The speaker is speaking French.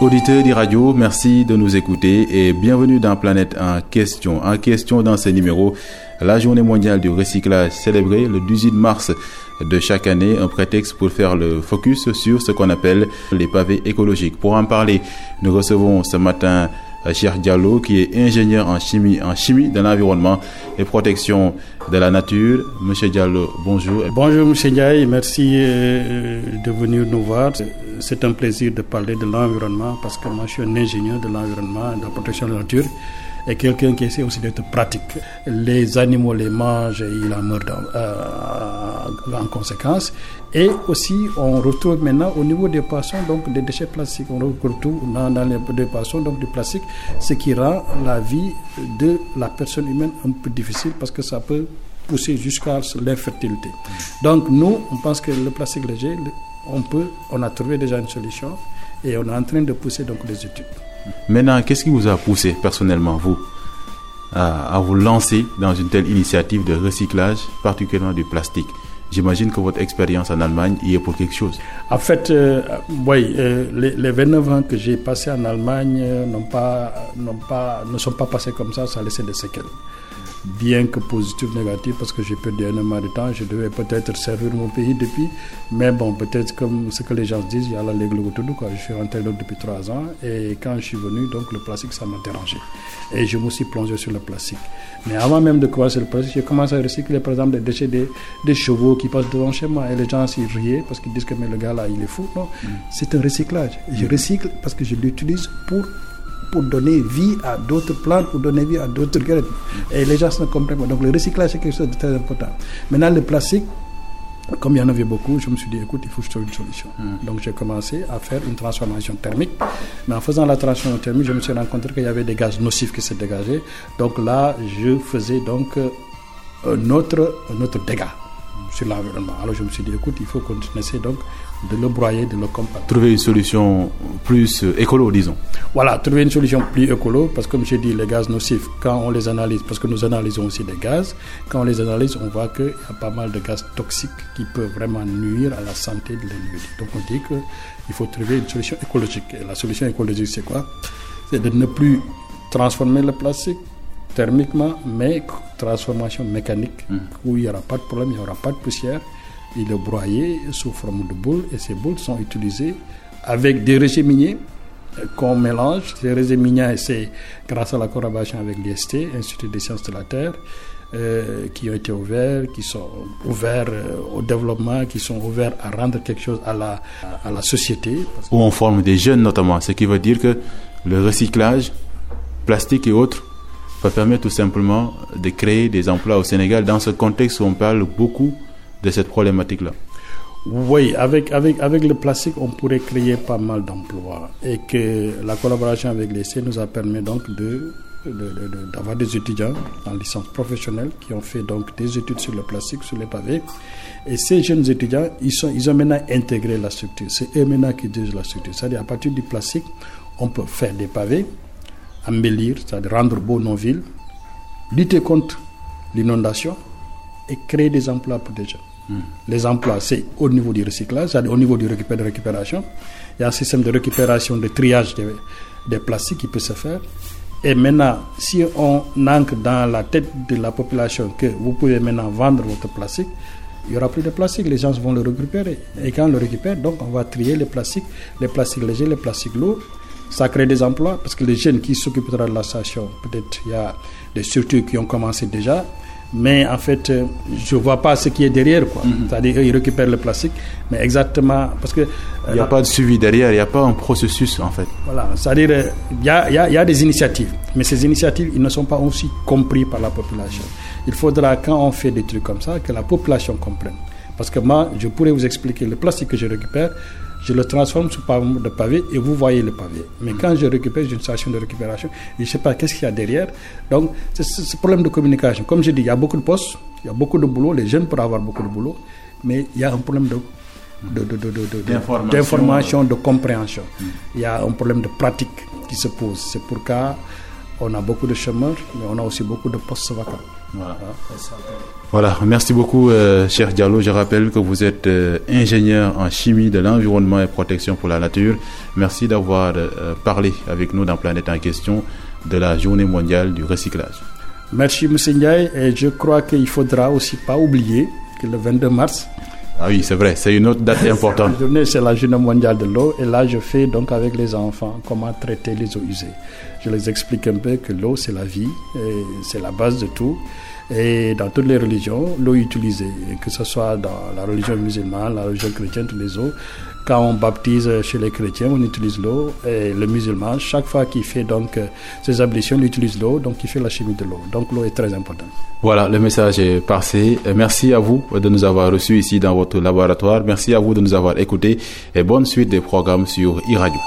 Auditeurs d'I Radio, merci de nous écouter et bienvenue dans Planète en Question. En question dans ce numéro, la journée mondiale du recyclage célébrée le 18 mars de chaque année, un prétexte pour faire le focus sur ce qu'on appelle les pavés écologiques. Pour en parler, nous recevons ce matin Cheikh Diallo qui est ingénieur en chimie de l'environnement et protection de la nature. Monsieur Diallo, bonjour. Bonjour Monsieur Ndiaye, merci de venir nous voir. C'est un plaisir de parler de l'environnement parce que moi je suis un ingénieur de l'environnement et de la protection de la nature et quelqu'un qui essaie aussi d'être pratique. Les animaux les mangent et ils en meurent en conséquence. Et aussi, on retrouve maintenant au niveau des poissons, donc des déchets plastiques. On retrouve tout dans les poissons, donc du plastique, ce qui rend la vie de la personne humaine un peu difficile parce que ça peut pousser jusqu'à l'infertilité. Donc nous, on pense que le plastique léger, on a trouvé déjà une solution et on est en train de pousser donc les études. Maintenant, qu'est-ce qui vous a poussé personnellement, vous, à vous lancer dans une telle initiative de recyclage, particulièrement du plastique? J'imagine que votre expérience en Allemagne y est pour quelque chose. En fait, les 29 ans que j'ai passés en Allemagne ne sont pas passés comme ça, ça a laissé des séquelles. Bien que positif, négatif, parce que j'ai perdu énormément de temps, je devais peut-être servir mon pays depuis, mais bon, peut-être comme ce que les gens disent, il y a la règle autour de quoi. Je suis rentré là depuis 3 ans et quand je suis venu, donc le plastique, ça m'a dérangé. Et je me suis plongé sur le plastique. Mais avant même de commencer le plastique, j'ai commencé à recycler, par exemple, les déchets des chevaux qui passent devant chez moi et les gens s'y riaient parce qu'ils disent que mais le gars là, il est fou. Non, c'est un recyclage. Je recycle parce que je l'utilise pour donner vie à d'autres plantes, pour donner vie à d'autres graines. Et les gens ne comprennent pas. Donc le recyclage, c'est quelque chose de très important. Maintenant, le plastique, comme il y en avait beaucoup, je me suis dit, écoute, il faut que je trouve une solution. Donc j'ai commencé à faire une transformation thermique. Mais en faisant la transformation thermique, je me suis rendu compte qu'il y avait des gaz nocifs qui se dégageaient. Donc là, je faisais donc un autre dégât sur l'environnement. Alors je me suis dit, écoute, il faut qu'on essaie donc de le broyer, de le compacter. Trouver une solution plus écolo, disons. Voilà, trouver une solution plus écolo, parce que comme j'ai dit, les gaz nocifs, quand on les analyse, parce que nous analysons aussi des gaz, quand on les analyse, on voit qu'il y a pas mal de gaz toxiques qui peuvent vraiment nuire à la santé de l'individu. Donc on dit qu'il faut trouver une solution écologique. Et la solution écologique, c'est quoi? C'est de ne plus transformer le plastique thermiquement, mais transformation mécanique, où il n'y aura pas de problème, il n'y aura pas de poussière. Il est broyé sous forme de boules et ces boules sont utilisées avec des rejets miniers qu'on mélange. Ces rejets miniers, c'est grâce à la collaboration avec l'IST, Institut des sciences de la Terre, qui ont été ouverts, qui sont ouverts au développement, qui sont ouverts à rendre quelque chose à la société. Où on forme des jeunes notamment, ce qui veut dire que le recyclage, plastique et autres, va permettre tout simplement de créer des emplois au Sénégal dans ce contexte où on parle beaucoup de cette problématique-là. Oui, avec le plastique, on pourrait créer pas mal d'emplois et que la collaboration avec l'ECI nous a permis donc d'avoir des étudiants en licence professionnelle qui ont fait donc des études sur le plastique, sur les pavés. Et ces jeunes étudiants, ils ont maintenant intégré la structure. C'est eux maintenant qui dirigent la structure. C'est-à-dire à partir du plastique, on peut faire des pavés, embellir, c'est-à-dire rendre beau nos villes, lutter contre l'inondation et créer des emplois pour des jeunes. Les emplois, c'est au niveau du recyclage, c'est-à-dire au niveau du récupération. Il y a un système de récupération, de triage des plastiques qui peut se faire. Et maintenant, si on ancre dans la tête de la population que vous pouvez maintenant vendre votre plastique, il n'y aura plus de plastique, les gens vont le récupérer. Et quand on le récupère, donc on va trier les plastiques légers, les plastiques lourds. Ça crée des emplois parce que les jeunes qui s'occuperont de la station, peut-être il y a des structures qui ont commencé déjà. Mais en fait, je ne vois pas ce qui est derrière, quoi. C'est-à-dire ils récupèrent le plastique, mais exactement parce que il n'y a pas de suivi derrière, il n'y a pas un processus en fait. Voilà, c'est-à-dire il y a des initiatives, mais ces initiatives, ils ne sont pas aussi compris par la population. Il faudra quand on fait des trucs comme ça que la population comprenne, parce que moi, je pourrais vous expliquer le plastique que je récupère. Je le transforme sous forme de pavé et vous voyez le pavé. Mais quand je récupère, j'ai une station de récupération, je ne sais pas qu'est-ce qu'il y a derrière. Donc, c'est ce problème de communication. Comme je dis, il y a beaucoup de postes, il y a beaucoup de boulot, les jeunes pourraient avoir beaucoup de boulot, mais il y a un problème d'information, de compréhension. Il y a un problème de pratique qui se pose. C'est pourquoi On a beaucoup de chômeurs, mais on a aussi beaucoup de postes vacants. Voilà, merci beaucoup, Cheikh Diallo. Je rappelle que vous êtes ingénieur en chimie de l'environnement et protection pour la nature. Merci d'avoir parlé avec nous dans Planète en Question de la Journée mondiale du recyclage. Merci, M. Ndiaye. Et je crois qu'il ne faudra aussi pas oublier que le 22 mars... Ah oui, c'est vrai, c'est une autre date importante. C'est la Journée mondiale de l'eau, et là je fais donc avec les enfants comment traiter les eaux usées. Je les explique un peu que l'eau c'est la vie, et c'est la base de tout. Et dans toutes les religions, l'eau utilisée, que ce soit dans la religion musulmane, la religion chrétienne, toutes les eaux. Quand on baptise chez les chrétiens, on utilise l'eau, et le musulman, chaque fois qu'il fait donc ses ablutions, il utilise l'eau, donc il fait la chimie de l'eau. Donc l'eau est très importante. Voilà, le message est passé. Merci à vous de nous avoir reçus ici dans votre laboratoire. Merci à vous de nous avoir écoutés et bonne suite des programmes sur I Radio.